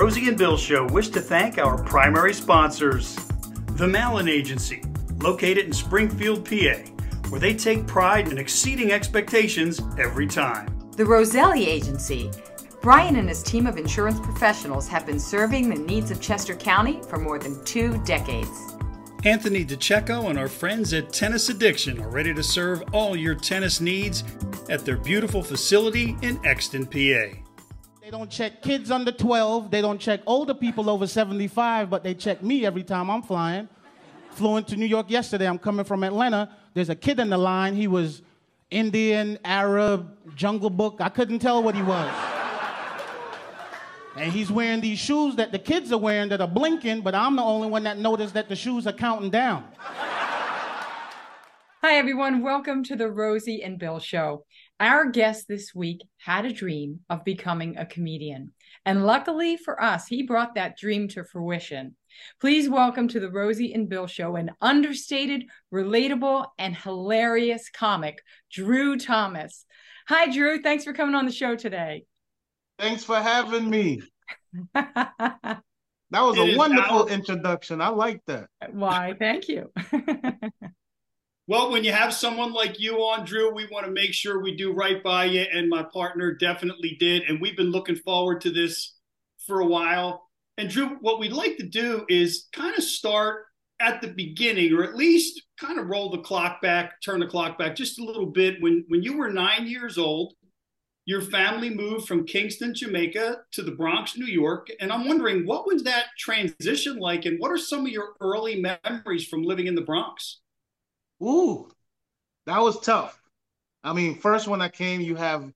Rosie and Bill Show wish to thank our primary sponsors. The Mallon Agency, located in Springfield, PA, where they take pride in exceeding expectations every time. The Roselli Agency. Brian and his team of insurance professionals have been serving the needs of Chester County for more than 2 decades. Anthony DiCecco and our friends at Tennis Addiction are ready to serve all your tennis needs at their beautiful facility in Exton, PA. They don't check kids under 12, they don't check older people over 75, but they check me every time I'm flying. Flew into New York yesterday, I'm coming from Atlanta, there's a kid in the line, he was Indian, Arab, Jungle Book, I couldn't tell what he was. And he's wearing these shoes that the kids are wearing that are blinking, but I'm the only one that noticed that the shoes are counting down. Hi everyone, welcome to the Rosie and Bill Show. Our guest this week had a dream of becoming a comedian, and luckily for us, he brought that dream to fruition. Please welcome to the Rosie and Bill Show an understated, relatable, and hilarious comic, Drew Thomas. Hi, Drew. Thanks for coming on the show today. Thanks for having me. That was a wonderful introduction. I like that. Why, thank you. Well, when you have someone like you on, Drew, we want to make sure we do right by you, and my partner definitely did, and we've been looking forward to this for a while. And, Drew, what we'd like to do is kind of start at the beginning, or at least kind of roll the clock back, turn the clock back just a little bit. When you were 9 years old, your family moved from Kingston, Jamaica to the Bronx, New York, and I'm wondering, what was that transition like, and what are some of your early memories from living in the Bronx? Ooh, that was tough. I mean, first when I came, you have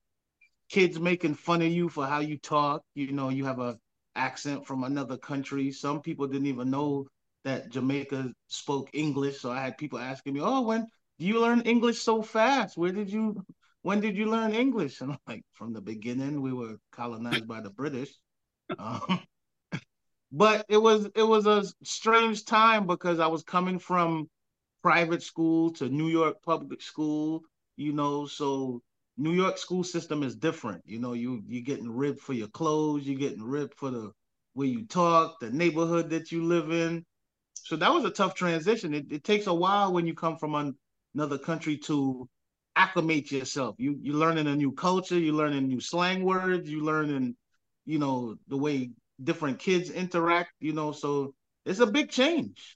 kids making fun of you for how you talk. You know, you have an accent from another country. Some people didn't even know that Jamaica spoke English. So I had people asking me, oh, when do you learn English so fast? When did you learn English? And I'm like, from the beginning, we were colonized by the British. But it was a strange time because I was coming from private school to New York public school, you know, so New York school system is different. You know, you're getting ripped for your clothes, you're getting ripped for the way you talk, the neighborhood that you live in. So that was a tough transition. It takes a while when you come from another country to acclimate yourself. You're learning a new culture, you're learning new slang words, you're learning, you know, the way different kids interact, you know, so it's a big change.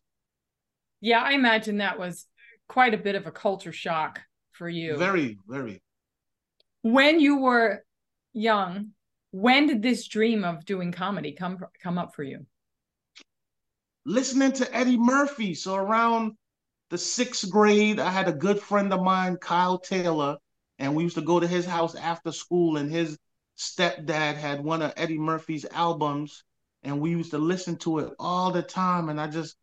Yeah, I imagine that was quite a bit of a culture shock for you. Very, very. When you were young, when did this dream of doing comedy come up for you? Listening to Eddie Murphy. So around the 6th grade, I had a good friend of mine, Kyle Taylor, and we used to go to his house after school, and his stepdad had one of Eddie Murphy's albums, and we used to listen to it all the time, and I just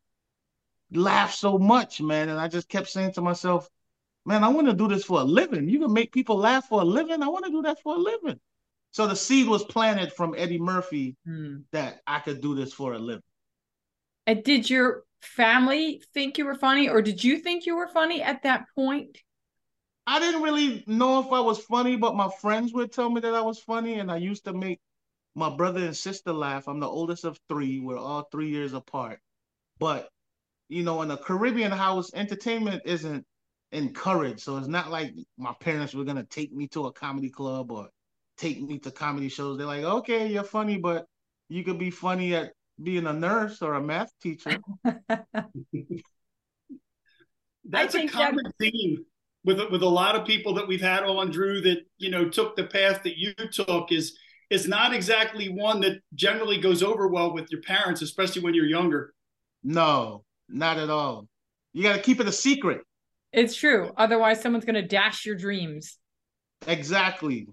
laugh so much, man. And I just kept saying to myself, man, I want to do this for a living. You can make people laugh for a living. I want to do that for a living. So the seed was planted from Eddie Murphy that I could do this for a living. And did your family think you were funny, or did you think you were funny at that point? I didn't really know if I was funny, but my friends would tell me that I was funny, and I used to make my brother and sister laugh. I'm the oldest of 3. We're all 3 years apart. But you know, in a Caribbean house, entertainment isn't encouraged. So it's not like my parents were going to take me to a comedy club or take me to comedy shows. They're like, okay, you're funny, but you could be funny at being a nurse or a math teacher. That's a common theme with a lot of people that we've had on, Drew, that, you know, took the path that you took is not exactly one that generally goes over well with your parents, especially when you're younger. No. Not at all. You got to keep it a secret. It's true. Otherwise, someone's going to dash your dreams. Exactly.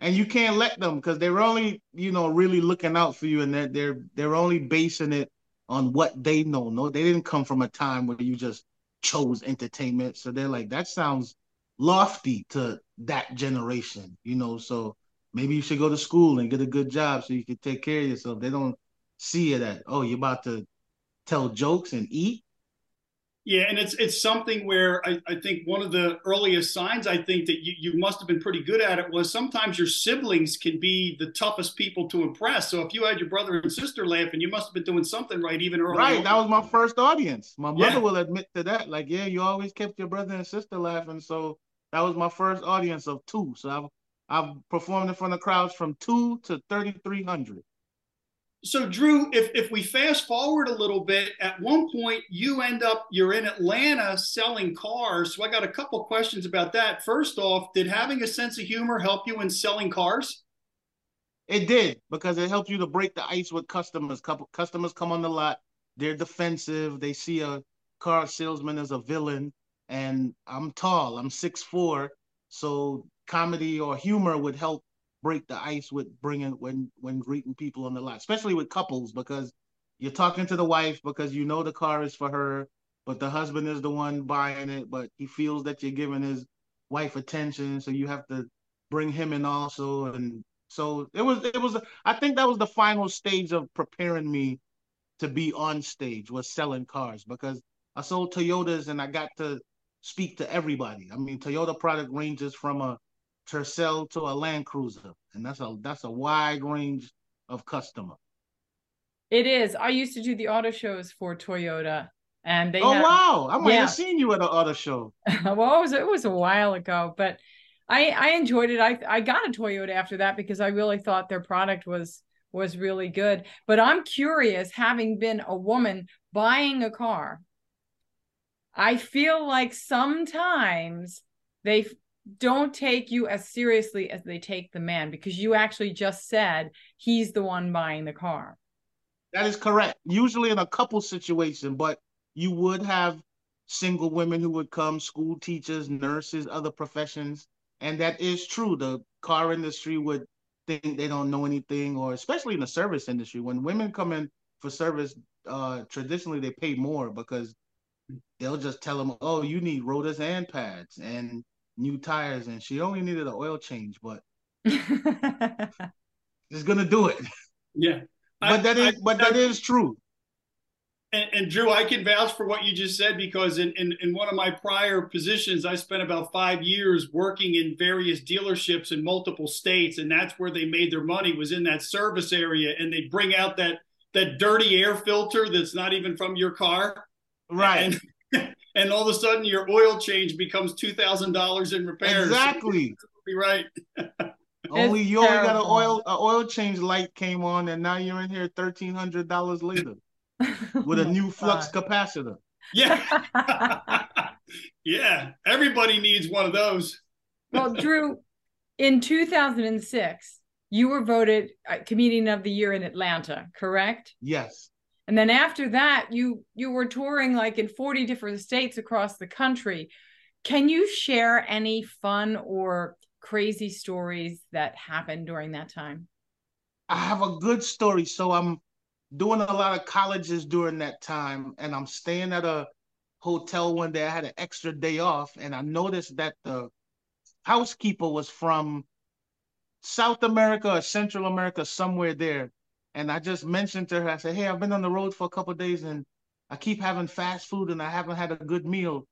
And you can't let them, because they're only, you know, really looking out for you, and they're only basing it on what they know. No, they didn't come from a time where you just chose entertainment. So they're like, that sounds lofty to that generation, you know, so maybe you should go to school and get a good job so you can take care of yourself. They don't see it at, oh, you're about to tell jokes and eat. Yeah, and it's something where I think one of the earliest signs I think that you must have been pretty good at it was sometimes your siblings can be the toughest people to impress. So if you had your brother and sister laughing, you must have been doing something right even earlier. Right, that was my first audience. My mother will admit to that. Like, yeah, you always kept your brother and sister laughing. So that was my first audience of two. So I've performed in front of crowds from 2 to 3,300. So, Drew, if we fast forward a little bit, at one point you you're in Atlanta selling cars. So I got a couple questions about that. First off, did having a sense of humor help you in selling cars? It did, because it helped you to break the ice with customers. Customers come on the lot. They're defensive. They see a car salesman as a villain. And I'm tall. I'm 6'4". So comedy or humor would help break the ice with when greeting people on the lot, especially with couples, because you're talking to the wife because you know the car is for her, but the husband is the one buying it, but he feels that you're giving his wife attention, so you have to bring him in also. And so it was I think that was the final stage of preparing me to be on stage, was selling cars, because I sold Toyotas and I got to speak to everybody. I mean, Toyota product ranges from a Tercel to a Land Cruiser, and that's a wide range of customer. It is. I used to do the auto shows for Toyota, and they. Oh wow! I might have seen you at an auto show. Well, it was a while ago, but I enjoyed it. I got a Toyota after that because I really thought their product was really good. But I'm curious, having been a woman buying a car, I feel like sometimes they don't take you as seriously as they take the man, because you actually just said he's the one buying the car. That is correct. Usually in a couple situation, but you would have single women who would come, school teachers, nurses, other professions. And that is true. The car industry would think they don't know anything, or especially in the service industry, when women come in for service, traditionally they pay more because they'll just tell them, oh, you need rotors and pads and new tires, and she only needed an oil change, but it's gonna do it. Yeah, that is true. And Drew, I can vouch for what you just said, because in one of my prior positions, I spent about 5 years working in various dealerships in multiple states, and that's where they made their money, was in that service area, and they bring out that dirty air filter that's not even from your car, right? And all of a sudden, your oil change becomes $2,000 in repairs. Exactly. Be right. Only you only got an oil change light came on, and now you're in here $1,300 later with a new flux capacitor. Yeah. Yeah. Everybody needs one of those. Well, Drew, in 2006, you were voted Comedian of the Year in Atlanta, correct? Yes. And then after that, you were touring like in 40 different states across the country. Can you share any fun or crazy stories that happened during that time? I have a good story. So I'm doing a lot of colleges during that time, and I'm staying at a hotel one day. I had an extra day off, and I noticed that the housekeeper was from South America or Central America, somewhere there. And I just mentioned to her, I said, hey, I've been on the road for a couple of days and I keep having fast food and I haven't had a good meal.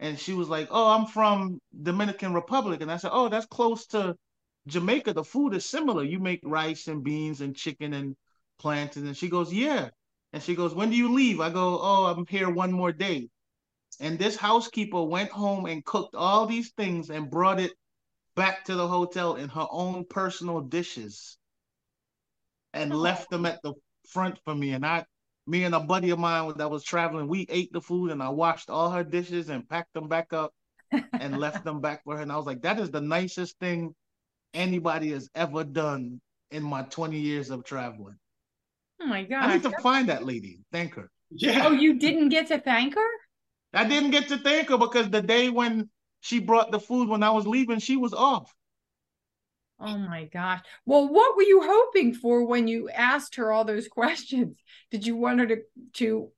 And she was like, oh, I'm from Dominican Republic. And I said, oh, that's close to Jamaica. The food is similar. You make rice and beans and chicken and plantains. And she goes, yeah. And she goes, when do you leave? I go, oh, I'm here one more day. And this housekeeper went home and cooked all these things and brought it back to the hotel in her own personal dishes, and left them at the front for me. And me and a buddy of mine that was traveling, we ate the food, and I washed all her dishes and packed them back up and left them back for her. And I was like, that is the nicest thing anybody has ever done in my 20 years of traveling. Oh my God. I need to find that lady, thank her. Yeah. Oh, you didn't get to thank her? I didn't get to thank her because the day when she brought the food, when I was leaving, she was off. Oh my gosh. Well, what were you hoping for when you asked her all those questions? Did you want her to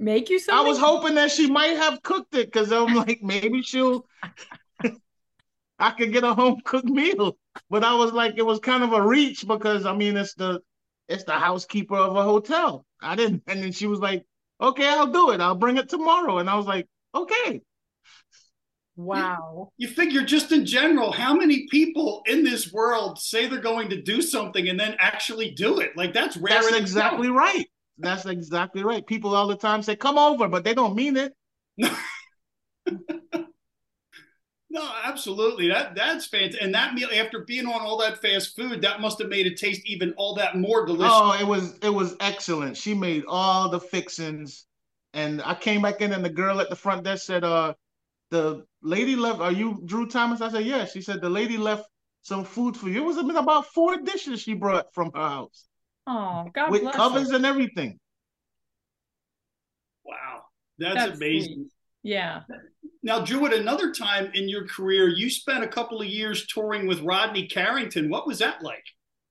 make you something? I was hoping that she might have cooked it, because I'm like, maybe I could get a home cooked meal. But I was like, it was kind of a reach, because I mean, it's the housekeeper of a hotel. And then she was like, okay, I'll do it. I'll bring it tomorrow. And I was like, okay. Wow. You figure just in general, how many people in this world say they're going to do something and then actually do it? Like, that's rare. That's exactly right. That's exactly right. People all the time say, come over, but they don't mean it. No, absolutely. That's fantastic. And that meal, after being on all that fast food, that must have made it taste even all that more delicious. Oh, it was excellent. She made all the fixings. And I came back in and the girl at the front desk said, the lady left, are you Drew Thomas? I said, yeah. She said, the lady left some food for you. It was about 4 dishes she brought from her house. Oh, God bless her. With covers and everything. Wow. That's amazing. Sweet. Yeah. Now, Drew, at another time in your career, you spent a couple of years touring with Rodney Carrington. What was that like?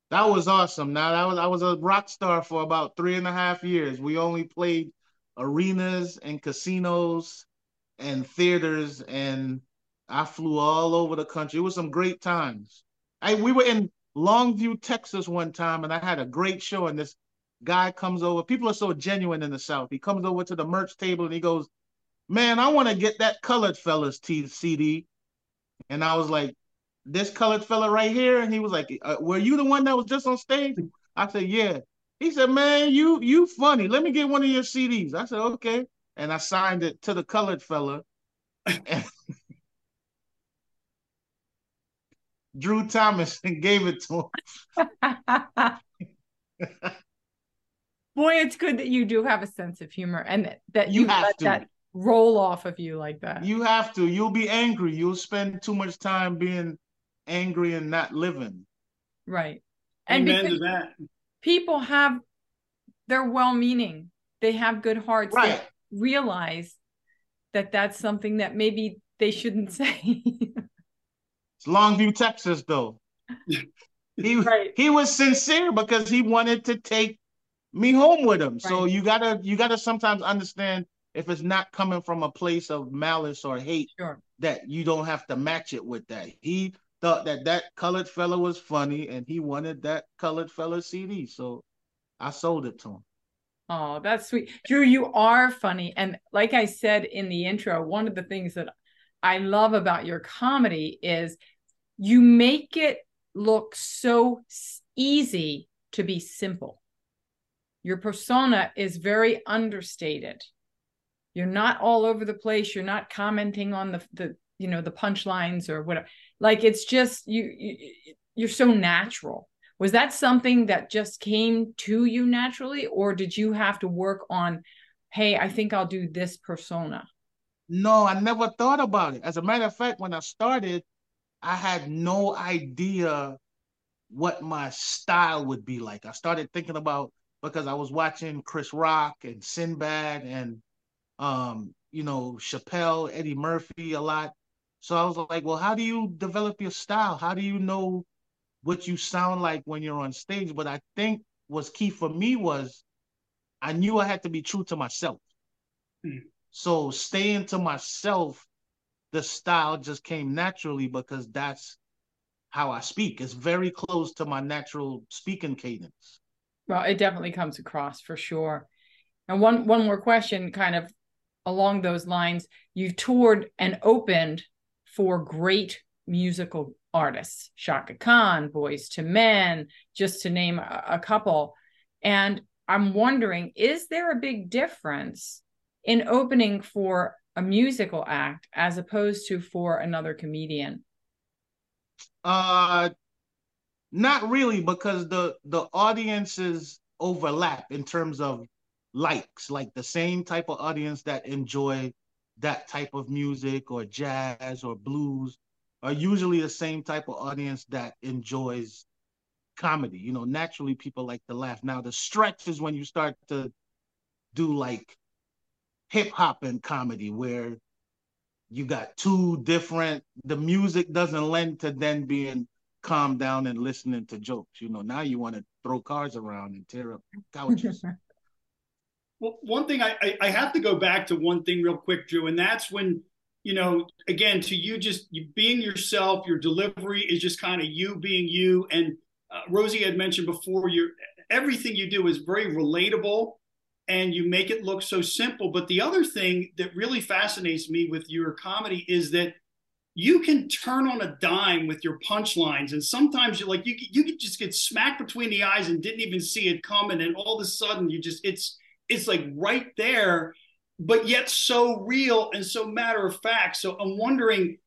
That was awesome. Now, I was a rock star for about 3.5 years. We only played arenas and casinos and theaters, and I flew all over the country. It was some great times. We were in Longview, Texas one time, and I had a great show, and this guy comes over. People are so genuine in the South. He comes over to the merch table, and he goes, man, I want to get that Colored Fella's CD. And I was like, this Colored Fella right here? And he was like, were you the one that was just on stage? I said, yeah. He said, man, you funny. Let me get one of your CDs. I said, okay. And I signed it to the Colored Fella. Drew Thomas, and gave it to him. Boy, it's good that you do have a sense of humor and that you let that roll off of you like that. You have to. You'll be angry. You'll spend too much time being angry and not living. Right. And amen to that. People have, they're well-meaning. They have good hearts. Right. They realize that that's something that maybe they shouldn't say. It's Longview, Texas, though. He was sincere because he wanted to take me home with him. Right. So you gotta sometimes understand if it's not coming from a place of malice or hate, sure, that you don't have to match it with that. He thought that Colored Fella was funny, and he wanted that Colored Fella CD. So I sold it to him. Oh, that's sweet. Drew, you are funny. And like I said in the intro, one of the things that I love about your comedy is you make it look so easy to be simple. Your persona is very understated. You're not all over the place. You're not commenting on the punchlines or whatever. Like, it's just, you're so natural. Was that something that just came to you naturally, or did you have to work on, hey, I think I'll do this persona? No, I never thought about it. As a matter of fact, when I started, I had no idea what my style would be like. I started thinking about, because I was watching Chris Rock and Sinbad and, Chappelle, Eddie Murphy a lot. So I was like, well, how do you develop your style? How do you know what you sound like when you're on stage? But I think what's key for me was I knew I had to be true to myself. Mm-hmm. So staying to myself, the style just came naturally because that's how I speak. It's very close to my natural speaking cadence. Well, it definitely comes across for sure. And one more question kind of along those lines. You've toured and opened for great musical artists, Shaka Khan, Boys to Men, just to name a couple. And I'm wondering, is there a big difference in opening for a musical act as opposed to for another comedian? Not really, because the audiences overlap in terms of likes, like the same type of audience that enjoy that type of music or jazz or blues are usually the same type of audience that enjoys comedy. You know, naturally people like to laugh. Now the stretch is when you start to do like hip hop and comedy, where you got two different, the music doesn't lend to then being calmed down and listening to jokes. You know, now you want to throw cars around and tear up couches. Well, one thing, I have to go back to one thing real quick, Drew, and that's when, you know, again, to you just being yourself, your delivery is just kind of you being you. And Rosie had mentioned before, everything you do is very relatable. and you make it look so simple. But the other thing that really fascinates me with your comedy is that you can turn on a dime with your punchlines. And sometimes you're like, you could just get smacked between the eyes and didn't even see it coming. And all of a sudden you just, it's like right there, but yet so real and so matter of fact. So I'm wondering,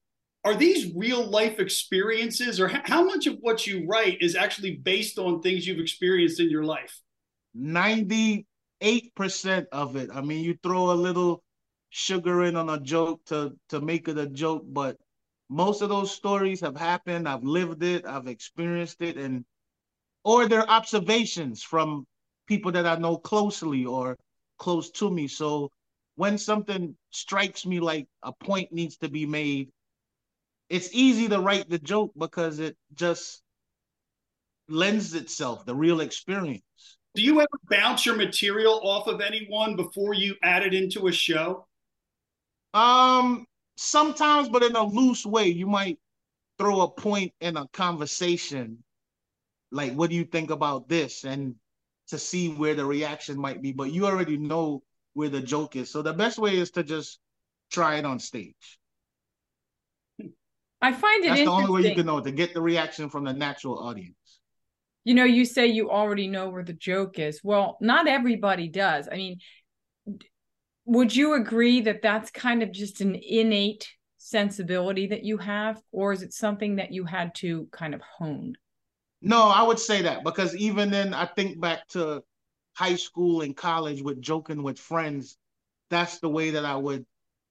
are these real life experiences, or how much of what you write is actually based on things you've experienced in your life? 98% of it. I mean, you throw a little sugar in on a joke to make it a joke, but most of those stories have happened. I've lived it. I've experienced it. And, or they're observations from people that I know closely or close to me. So when something strikes me like a point needs to be made, it's easy to write the joke because it just lends itself, the real experience. Do you ever bounce your material off of anyone before you add it into a show? Sometimes, but in a loose way. You might throw a point in a conversation, like, what do you think about this? And to see where the reaction might be, but you already know where the joke is. So the best way is to just try it on stage. I find it interesting. That's the only way you can know, to get the reaction from the natural audience. You know, you say you already know where the joke is. Well, not everybody does. I mean, would you agree that that's kind of just an innate sensibility that you have, or is it something that you had to kind of hone? No, I would say that, because even then, I think back to high school and college with joking with friends. That's the way that I would,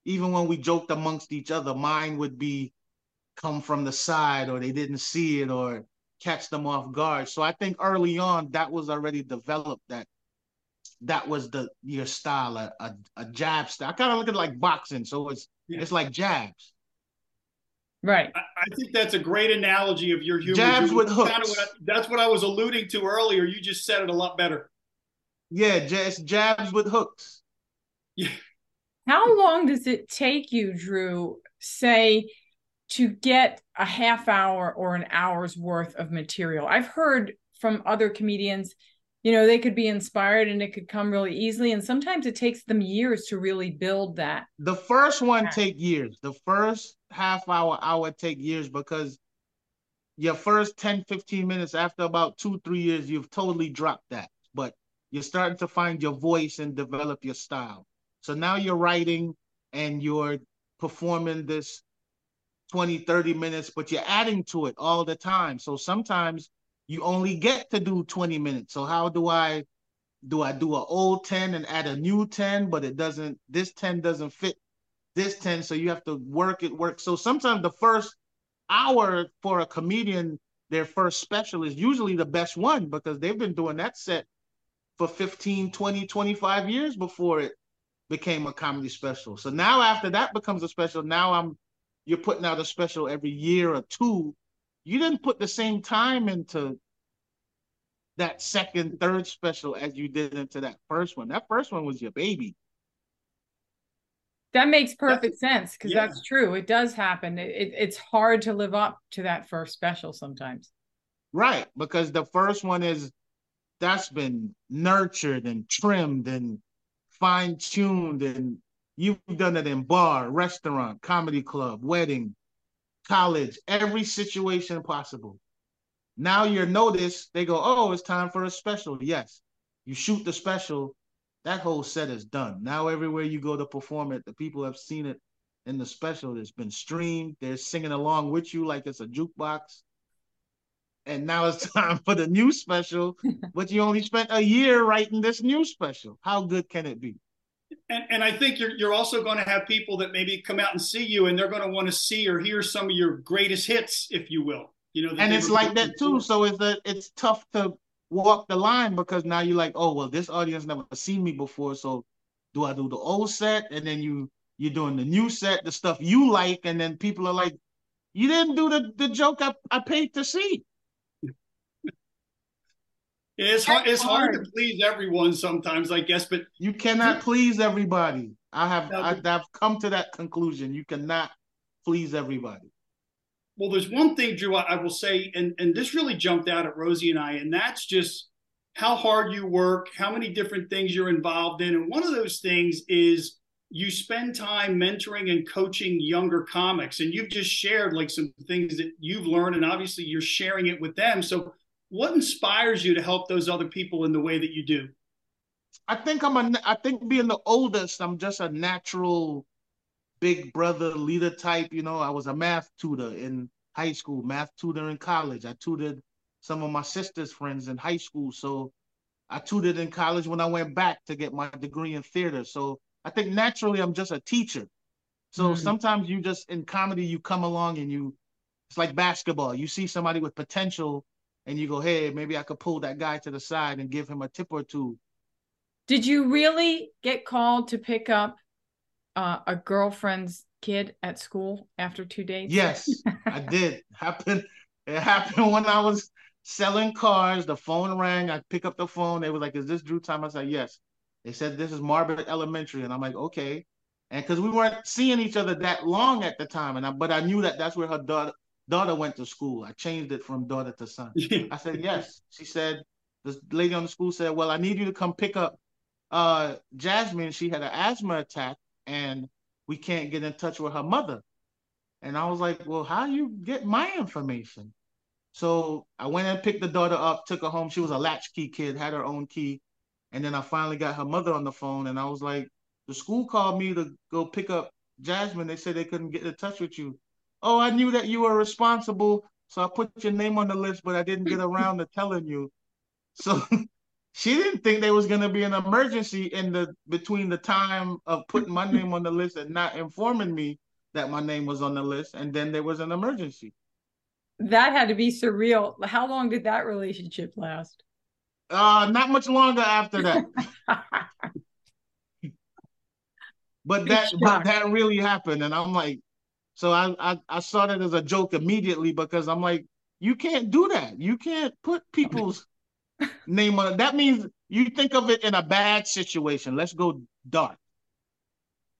even when we joked amongst each other, mine would be come from the side, or they didn't see it, or catch them off guard. So I think early on, that was already developed, that was your style, a jab style. I kind of look at it like boxing, so it's like jabs. Right. I think that's a great analogy of your humor. Jabs with hooks. Kind of that's what I was alluding to earlier. You just said it a lot better. Yeah, just jabs with hooks. Yeah. How long does it take you, Drew, say, to get a half hour or an hour's worth of material? I've heard from other comedians, you know, they could be inspired and it could come really easily. And sometimes it takes them years to really build that. The first one take years. The first half hour, hour take years, because your first 10, 15 minutes, after about 2-3 years, you've totally dropped that. But you're starting to find your voice and develop your style. So now you're writing and you're performing this 20, 30 minutes, but you're adding to it all the time. So sometimes you only get to do 20 minutes. So how do I do an old 10 and add a new 10, but this 10 doesn't fit this 10. So you have to work. So sometimes the first hour for a comedian, their first special, is usually the best one, because they've been doing that set for 15, 20, 25 years before it became a comedy special. So now after that becomes a special, now you're putting out a special every year or two. You didn't put the same time into that second, third special as you did into that first one. That first one was your baby. That makes perfect sense, because that's true. It does happen. It's hard to live up to that first special sometimes. Right, because the first one that's been nurtured and trimmed and fine-tuned, and you've done it in bar, restaurant, comedy club, wedding, college, every situation possible. Now you're noticed, they go, oh, it's time for a special. Yes, you shoot the special, that whole set is done. Now everywhere you go to perform it, the people have seen it in the special. It's been streamed. They're singing along with you like it's a jukebox. And now it's time for the new special, but you only spent a year writing this new special. How good can it be? And I think you're also going to have people that maybe come out and see you, and they're going to want to see or hear some of your greatest hits, if you will. You know, and it's like that too. So it's tough to walk the line, because now you're like, oh, well, this audience never seen me before. So do I do the old set? And then you're doing the new set, the stuff you like. And then people are like, you didn't do the joke I paid to see. It's hard to please everyone sometimes, I guess, but you cannot please everybody. I've come to that conclusion. You cannot please everybody. Well, there's one thing, Drew, I will say, and this really jumped out at Rosie and I, and that's just how hard you work, how many different things you're involved in. And one of those things is you spend time mentoring and coaching younger comics. And you've just shared like some things that you've learned, and obviously you're sharing it with them. So what inspires you to help those other people in the way that you do? I think being the oldest, I'm just a natural big brother leader type. You know, I was a math tutor in high school, math tutor in college. I tutored some of my sister's friends in high school. So I tutored in college when I went back to get my degree in theater. So I think naturally I'm just a teacher. So sometimes you just, in comedy, you come along and you, it's like basketball. You see somebody with potential and you go, hey, maybe I could pull that guy to the side and give him a tip or two. Did you really get called to pick up a girlfriend's kid at school after 2 days? Yes, I did. It happened when I was selling cars. The phone rang. I pick up the phone. They were like, is this Drew Thomas? I said, yes. They said, this is Marbury Elementary. And I'm like, okay. And because we weren't seeing each other that long at the time. But I knew that's where her daughter went to school. I changed it from daughter to son. I said, yes. She said, this lady on the school said, well, I need you to come pick up Jasmine. She had an asthma attack and we can't get in touch with her mother. And I was like, well, how do you get my information? So I went and picked the daughter up, took her home. She was a latchkey kid, had her own key. And then I finally got her mother on the phone. And I was like, the school called me to go pick up Jasmine. They said they couldn't get in touch with you. Oh, I knew that you were responsible. So I put your name on the list, but I didn't get around to telling you. So she didn't think there was going to be an emergency in the between the time of putting my name on the list and not informing me that my name was on the list. And then there was an emergency. That had to be surreal. How long did that relationship last? Not much longer after that. but that really happened. And I'm like, so I saw that as a joke immediately, because I'm like, you can't do that. You can't put people's name on it. That means you think of it in a bad situation. Let's go dark.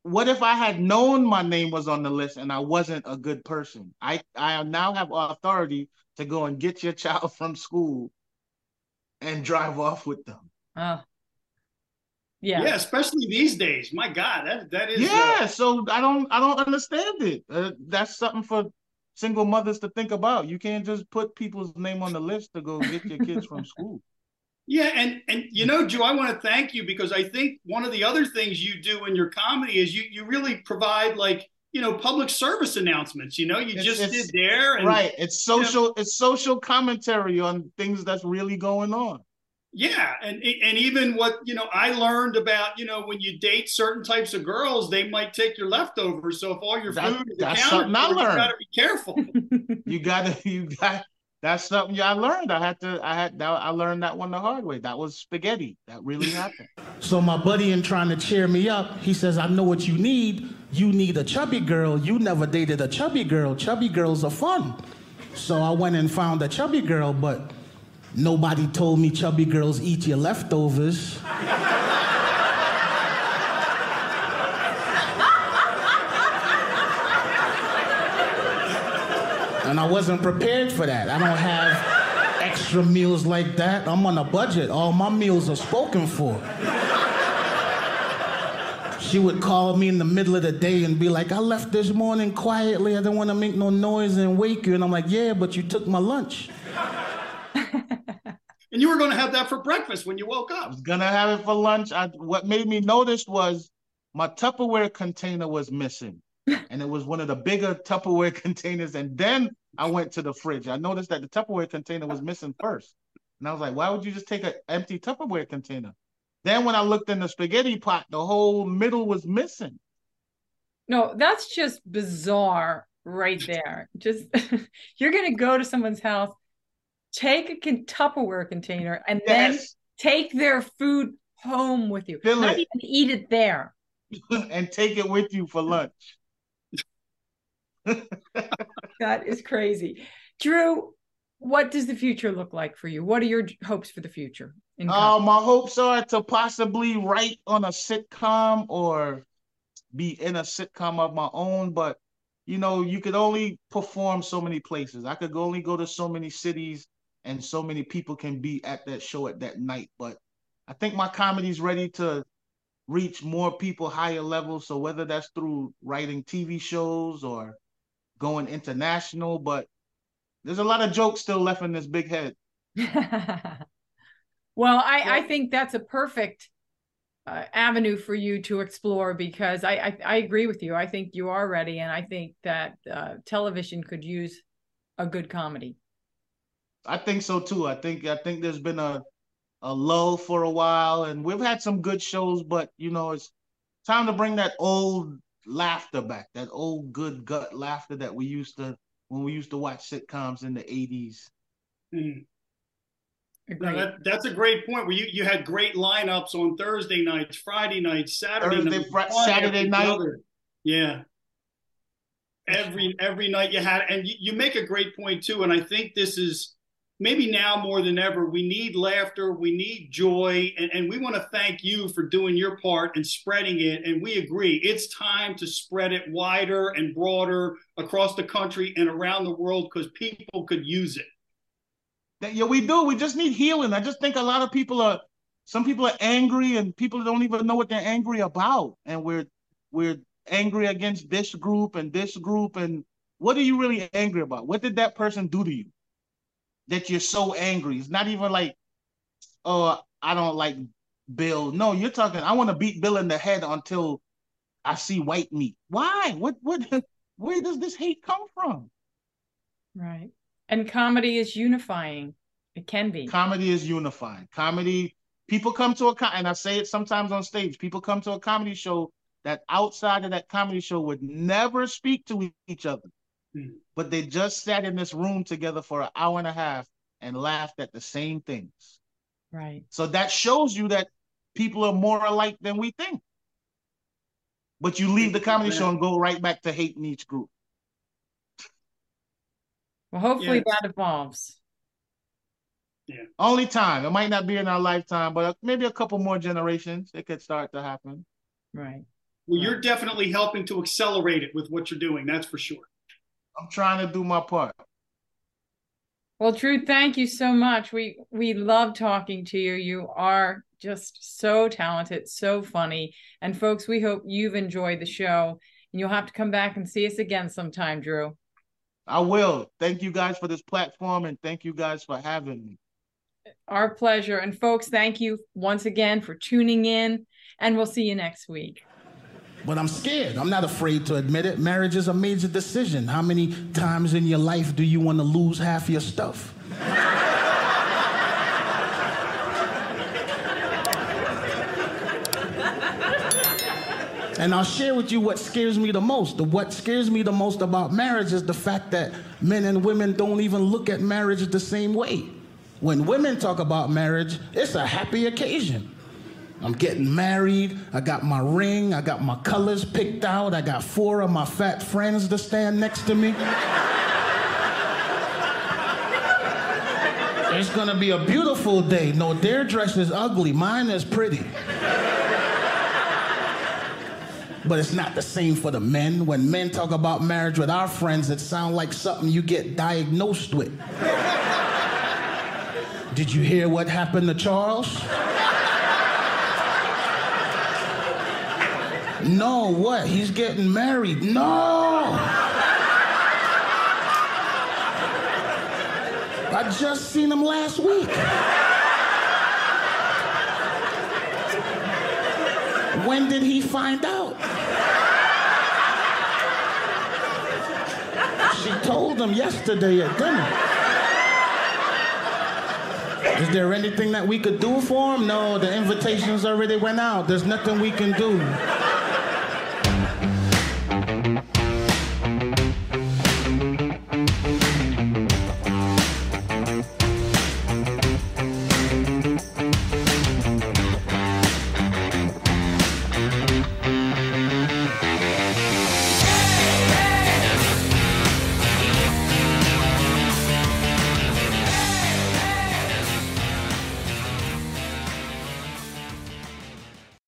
What if I had known my name was on the list and I wasn't a good person? I now have authority to go and get your child from school and drive off with them. Yeah, especially these days. My God, that is. Yeah, so I don't understand it. That's something for single mothers to think about. You can't just put people's name on the list to go get your kids from school. Yeah, and you know, Drew, I want to thank you, because I think one of the other things you do in your comedy is you really provide, like, you know, public service announcements. You know, you just did there. And, right. It's social. You know, it's social commentary on things that's really going on. Yeah, and even what, you know, I learned about, you know, when you date certain types of girls, they might take your leftovers. So if all your food is on the counter, you gotta be careful. you got. That's something I learned. I learned that one the hard way. That was spaghetti. That really happened. So my buddy, in trying to cheer me up, he says, I know what you need. You need a chubby girl. You never dated a chubby girl. Chubby girls are fun. So I went and found a chubby girl, but nobody told me chubby girls eat your leftovers. And I wasn't prepared for that. I don't have extra meals like that. I'm on a budget. All my meals are spoken for. She would call me in the middle of the day and be like, I left this morning quietly. I didn't want to make no noise and wake you. And I'm like, yeah, but you took my lunch. And you were going to have that for breakfast when you woke up. I was going to have it for lunch. What made me notice was my Tupperware container was missing. And it was one of the bigger Tupperware containers. And then I went to the fridge. I noticed that the Tupperware container was missing first. And I was like, why would you just take an empty Tupperware container? Then when I looked in the spaghetti pot, the whole middle was missing. No, that's just bizarre right there. Just you're going to go to someone's house, take a Tupperware container, and then take their food home with you. Not even eat it there. And take it with you for lunch. That is crazy. Drew, what does the future look like for you? What are your hopes for the future? My hopes are to possibly write on a sitcom or be in a sitcom of my own. But, you know, you could only perform so many places. I could only go to so many cities and so many people can be at that show at that night. But I think my comedy's ready to reach more people, higher levels. So whether that's through writing TV shows or going international, but there's a lot of jokes still left in this big head. Well, I think that's a perfect avenue for you to explore, because I agree with you. I think you are ready. And I think that television could use a good comedy. I think so too. I think there's been a lull for a while, and we've had some good shows, but you know, it's time to bring that old laughter back, that old good gut laughter that we used to, when we used to watch sitcoms in the 80s. Mm. No, that's a great point. Where you had great lineups on Thursday nights, Friday nights, Saturday night. Yeah. Every night you had, and you make a great point too. And I think this is maybe now more than ever, we need laughter, we need joy, and we want to thank you for doing your part and spreading it. And we agree, it's time to spread it wider and broader across the country and around the world, because people could use it. Yeah, we do. We just need healing. I just think a lot of people are, some people are angry, and people don't even know what they're angry about. And we're angry against this group. And what are you really angry about? What did that person do to you that you're so angry? It's not even like, oh, I don't like Bill. No, you're talking, I want to beat Bill in the head until I see white meat. Why? What? Where does this hate come from? Right. And comedy is unifying. It can be. Comedy is unifying. Comedy, people come to and I say it sometimes on stage, people come to a comedy show that outside of that comedy show would never speak to each other. Mm. But they just sat in this room together for an hour and a half and laughed at the same things. Right. So that shows you that people are more alike than we think. But you leave the comedy show and go right back to hating each group. Well, hopefully that evolves. Yeah. Only time. It might not be in our lifetime, but maybe a couple more generations, it could start to happen. Right. Well, you're definitely helping to accelerate it with what you're doing. That's for sure. I'm trying to do my part. Well, Drew, thank you so much. We love talking to you. You are just so talented, so funny. And folks, we hope you've enjoyed the show. And you'll have to come back and see us again sometime, Drew. I will. Thank you guys for this platform, and thank you guys for having me. Our pleasure. And folks, thank you once again for tuning in, and we'll see you next week. But I'm scared. I'm not afraid to admit it. Marriage is a major decision. How many times in your life do you want to lose half your stuff? And I'll share with you what scares me the most. What scares me the most about marriage is the fact that men and women don't even look at marriage the same way. When women talk about marriage, it's a happy occasion. I'm getting married, I got my ring, I got my colors picked out, I got 4 of my fat friends to stand next to me. It's gonna be a beautiful day. No, their dress is ugly, mine is pretty. But it's not the same for the men. When men talk about marriage with our friends, it sounds like something you get diagnosed with. Did you hear what happened to Charles? No, what? He's getting married. No! I just seen him last week. When did he find out? She told him yesterday at dinner. Is there anything that we could do for him? No, the invitations already went out. There's nothing we can do.